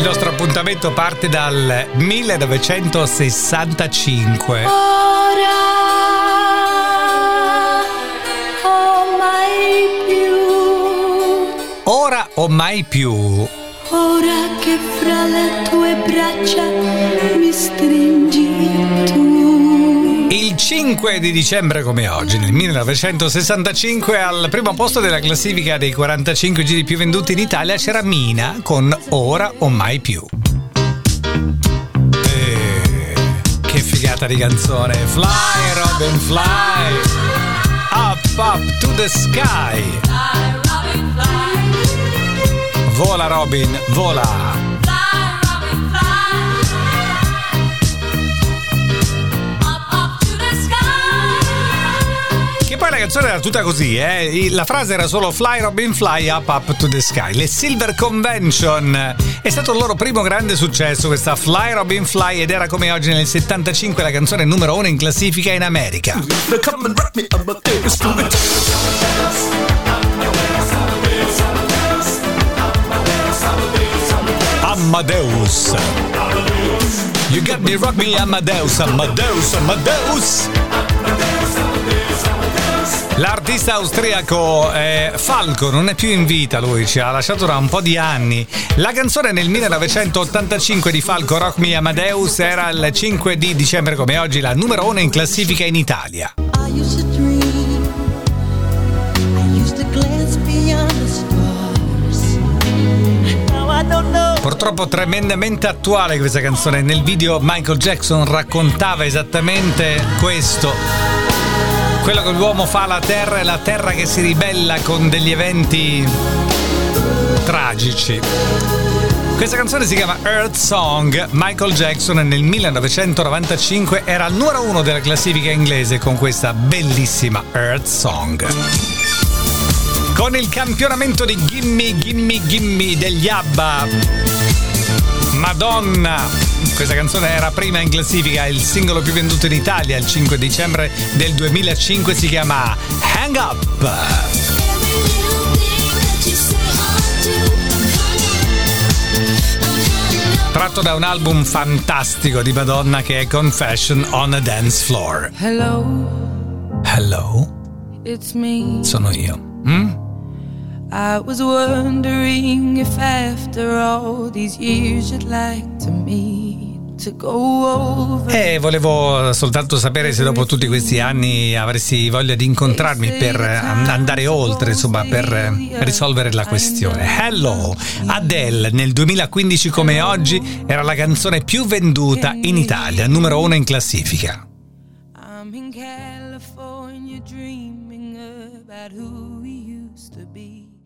Il nostro appuntamento parte dal 1965. Ora o mai più. Ora che fra le tue braccia mi stringi tu. Il 5 di dicembre come oggi, nel 1965, al primo posto della classifica dei 45 giri più venduti in Italia c'era Mina con Ora o mai più. Che figata di canzone! Fly, Robin, fly, up, up to the sky. Fly, Robin, fly. Vola, Robin, vola. Poi la canzone era tutta così, la frase era solo fly Robin fly up up to the sky. Le Silver Convention è stato il loro primo grande successo, questa Fly Robin Fly, ed era come oggi nel 75 la canzone numero 1 in classifica in America. Amadeus, you got me rock me Amadeus, Amadeus, Amadeus. L'artista austriaco Falco non è più in vita, lui ci ha lasciato da un po' di anni. La canzone nel 1985 di Falco, Rock Me Amadeus, era il 5 di dicembre come oggi la numero 1 in classifica in Italia. Purtroppo tremendamente attuale questa canzone. Nel video Michael Jackson raccontava esattamente questo, quello che l'uomo fa alla terra e la terra che si ribella con degli eventi tragici. Questa canzone si chiama Earth Song, Michael Jackson, e nel 1995 era al numero 1 della classifica inglese con questa bellissima Earth Song. Con il campionamento di Gimme Gimme Gimme degli Abba, Madonna. Questa canzone era prima in classifica, il singolo più venduto in Italia il 5 dicembre del 2005, si chiama Hang Up. Tratto da un album fantastico di Madonna che è Confession on a Dance Floor. Hello. Hello. It's me. Sono io. I was wondering if after all these years you'd like to meet. Volevo soltanto sapere se dopo tutti questi anni avresti voglia di incontrarmi per andare oltre, insomma, per risolvere la questione. Hello, Adele, nel 2015 come oggi era la canzone più venduta in Italia, numero 1 in classifica. I'm in California dreaming about who we used to be.